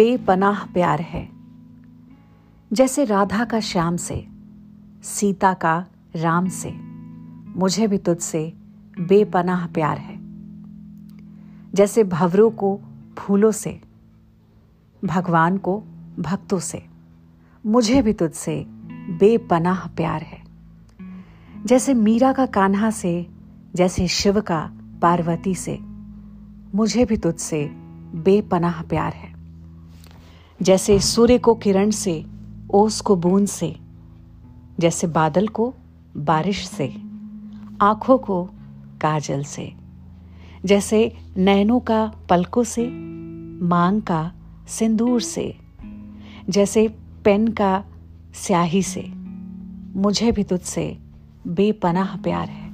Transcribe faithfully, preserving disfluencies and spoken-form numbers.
बेपनाह प्यार है, जैसे राधा का श्याम से, सीता का राम से, मुझे भी तुझसे बेपनाह प्यार है। जैसे भंवरों को फूलों से, भगवान को भक्तों से, मुझे भी तुझसे बेपनाह प्यार है। जैसे मीरा का कान्हा से, जैसे शिव का पार्वती से, मुझे भी तुझसे बेपनाह प्यार है। जैसे सूर्य को किरण से, ओस को बूंद से, जैसे बादल को बारिश से, आँखों को काजल से, जैसे नैनों का पलकों से, मांग का सिंदूर से, जैसे पेन का स्याही से, मुझे भी तुझसे बेपनाह प्यार है।